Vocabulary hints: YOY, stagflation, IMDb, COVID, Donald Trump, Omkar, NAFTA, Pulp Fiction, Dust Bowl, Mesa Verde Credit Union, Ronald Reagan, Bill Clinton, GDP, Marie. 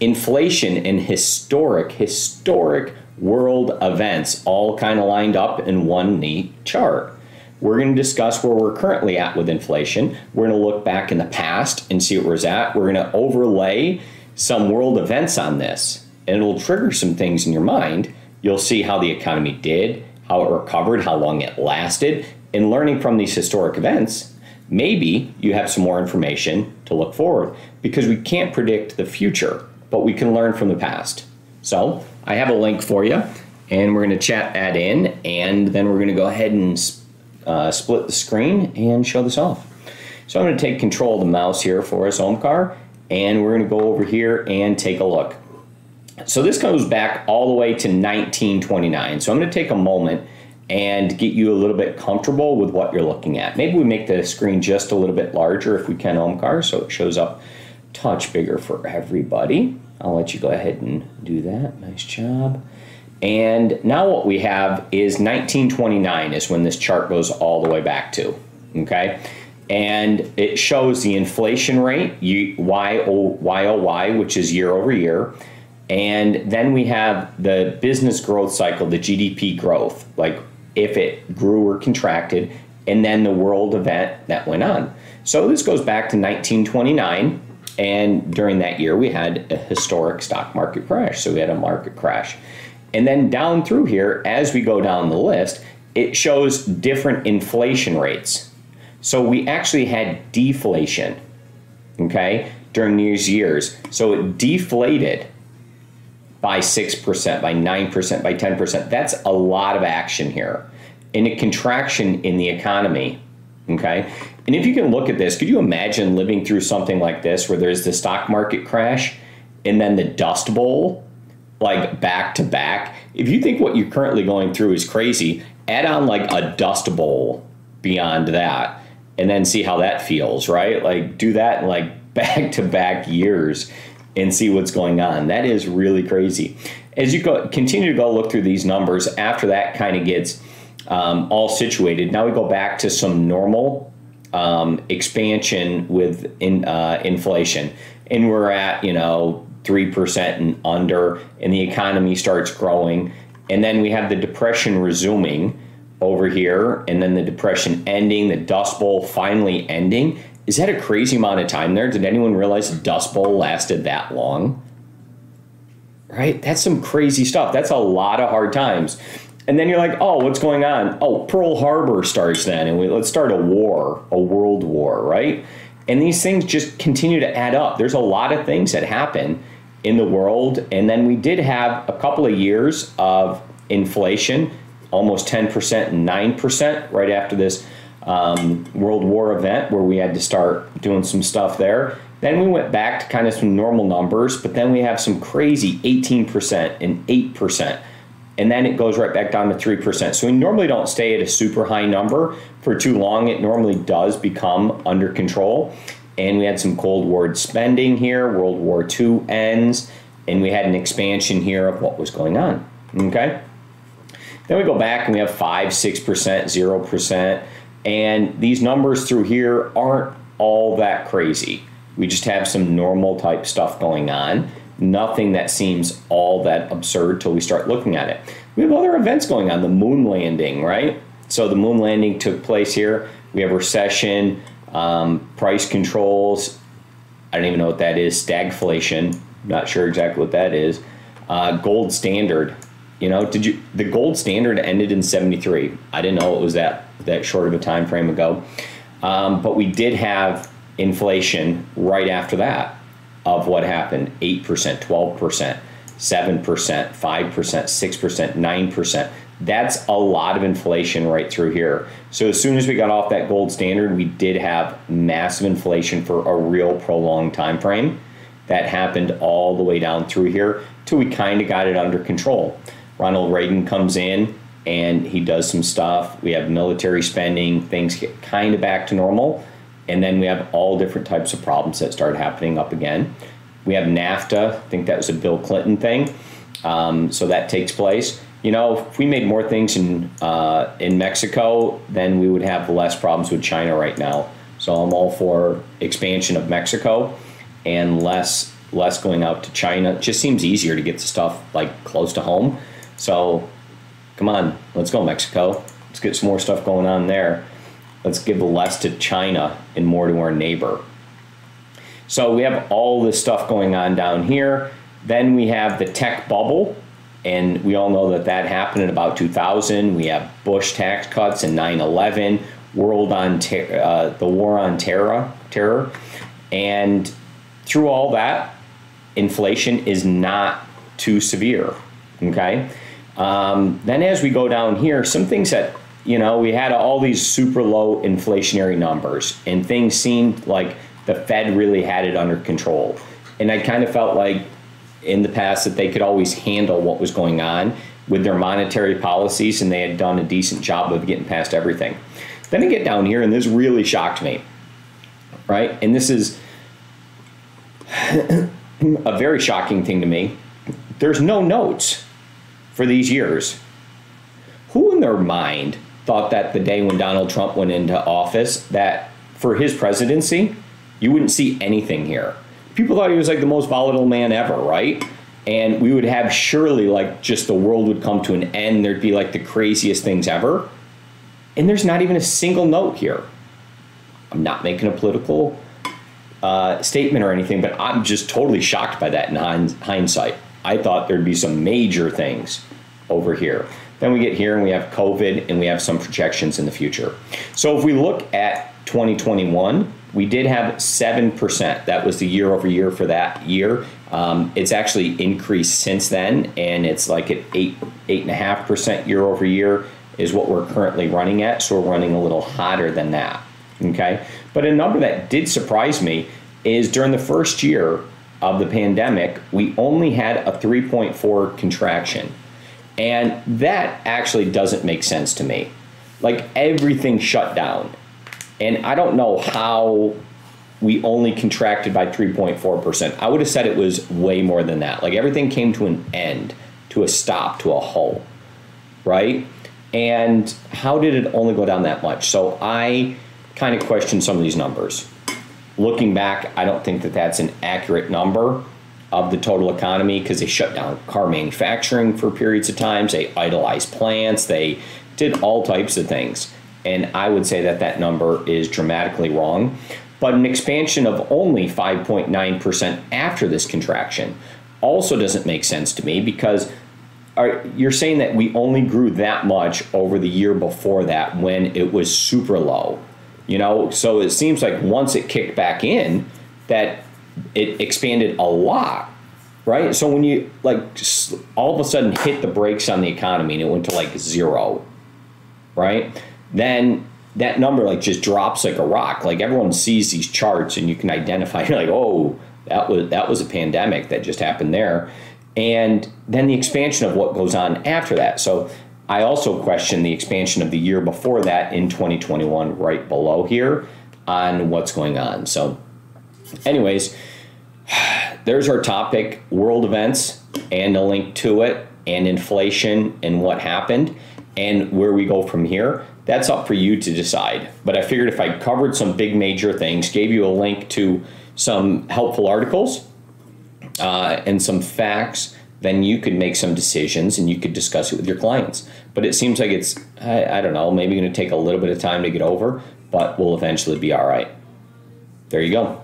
inflation and historic world events all kind of lined up in one neat chart. We're going to discuss where we're currently at with inflation. We're going to look back in the past and see where it's at. We're going to overlay some world events on this, and it'll trigger some things in your mind. You'll see how the economy did, how it recovered, how long it lasted, and learning from these historic events, maybe you have some more information to look forward, because we can't predict the future, but we can learn from the past. So I have a link for you, and we're going to chat that in, and then we're going to go ahead and split the screen and show this off. So I'm going to take control of the mouse here for us, Omkar, and we're going to go over here and take a look. So this goes back all the way to 1929. So I'm going to take a moment and get you a little bit comfortable with what you're looking at. Maybe we make the screen just a little bit larger if we can, Omkar, so it shows up a touch bigger for everybody. I'll let you go ahead and do that. Nice job. And now what we have is 1929 is when this chart goes all the way back to, okay? And it shows the inflation rate, YOY, which is year over year. And then we have the business growth cycle, the GDP growth, like if it grew or contracted, and then the world event that went on. So this goes back to 1929, and during that year we had a historic stock market crash, so we had a market crash. And then down through here, as we go down the list, it shows different inflation rates. So we actually had deflation, okay, during these years. So it deflated by 6%, by 9%, by 10%. That's a lot of action here, and a contraction in the economy, okay? And if you can look at this, could you imagine living through something like this where there's the stock market crash and then the Dust Bowl, like back to back? If you think what you're currently going through is crazy, add on like a Dust Bowl beyond that and then see how that feels, right? Like do that in like back to back years and see what's going on. That is really crazy. As you go, continue to go look through these numbers, after that kind of gets all situated, now we go back to some normal expansion with inflation. And we're at, 3% and under, and the economy starts growing. And then we have the Depression resuming over here, and then the Depression ending, the Dust Bowl finally ending. Is that a crazy amount of time there? Did anyone realize the Dust Bowl lasted that long? Right? That's some crazy stuff. That's a lot of hard times. And then you're like, oh, what's going on? Oh, Pearl Harbor starts then, and let's start a war, a world war, right? And these things just continue to add up. There's a lot of things that happen in the world. And then we did have a couple of years of inflation, almost 10% and 9% right after this World War event where we had to start doing some stuff there. Then we went back to kind of some normal numbers, but then we have some crazy 18% and 8%. And then it goes right back down to 3%. So we normally don't stay at a super high number for too long. It normally does become under control. And we had some Cold War spending here, World War II ends, and we had an expansion here of what was going on, okay? Then we go back and we have 5, 6%, 0%. And these numbers through here aren't all that crazy. We just have some normal type stuff going on. Nothing that seems all that absurd till we start looking at it. We have other events going on, the moon landing, right? So the moon landing took place here. We have recession, price controls. I don't even know what that is. Stagflation. Not sure exactly what that is. Gold standard. The gold standard ended in 73. I didn't know it was that short of a time frame ago. But we did have inflation right after that of what happened, 8%, 12%, 7%, 5%, 6%, 9%. That's a lot of inflation right through here. So as soon as we got off that gold standard, we did have massive inflation for a real prolonged time frame. That happened all the way down through here till we kind of got it under control. Ronald Reagan comes in and he does some stuff. We have military spending, things get kind of back to normal. And then we have all different types of problems that start happening up again. We have NAFTA. I think that was a Bill Clinton thing. So that takes place. If we made more things in Mexico, then we would have less problems with China right now. So I'm all for expansion of Mexico and less less going out to China. It just seems easier to get stuff like close to home. So come on, let's go Mexico. Let's get some more stuff going on there. Let's give less to China and more to our neighbor. So we have all this stuff going on down here. Then we have the tech bubble. And we all know that that happened in about 2000. We have Bush tax cuts in 9/11, the war on terror. And through all that, inflation is not too severe, okay? Then as we go down here, some things that, you know, we had all these super low inflationary numbers and things seemed like the Fed really had it under control. And I kind of felt like in the past that they could always handle what was going on with their monetary policies, and they had done a decent job of getting past everything. Then I get down here, and this really shocked me, right? And this is a very shocking thing to me. There's no notes for these years. Who in their mind thought that the day when Donald Trump went into office that for his presidency, you wouldn't see anything here? People thought he was like the most volatile man ever, right? And we would have surely like just the world would come to an end. There'd be like the craziest things ever. And there's not even a single note here. I'm not making a political statement or anything, but I'm just totally shocked by that in hindsight. I thought there'd be some major things over here. Then we get here and we have COVID and we have some projections in the future. So if we look at 2021, we did have 7%. That was the year over year for that year. It's actually increased since then, and it's like at 8.5% year over year is what we're currently running at. So we're running a little hotter than that. Okay, but a number that did surprise me is during the first year of the pandemic, we only had a 3.4 contraction, and that actually doesn't make sense to me. Like everything shut down. And I don't know how we only contracted by 3.4%. I would have said it was way more than that. Like everything came to an end, to a stop, to a halt, right? And how did it only go down that much? So I kind of questioned some of these numbers. Looking back, I don't think that that's an accurate number of the total economy because they shut down car manufacturing for periods of time. They idled plants. They did all types of things. And I would say that that number is dramatically wrong, but an expansion of only 5.9% after this contraction also doesn't make sense to me because you're saying that we only grew that much over the year before that when it was super low, you know? So it seems like once it kicked back in that it expanded a lot, right? So when you like just all of a sudden hit the brakes on the economy and it went to like zero, right? Then that number like just drops like a rock. Like everyone sees these charts and you can identify, you're like, oh, that was a pandemic that just happened there. And then the expansion of what goes on after that. So I also question the expansion of the year before that in 2021 right below here on what's going on. So anyways, there's our topic, world events and a link to it and inflation and what happened and where we go from here. That's up for you to decide. But I figured if I covered some big major things, gave you a link to some helpful articles and some facts, then you could make some decisions and you could discuss it with your clients. But it seems like it's, I don't know, maybe gonna take a little bit of time to get over, but we'll eventually be all right. There you go.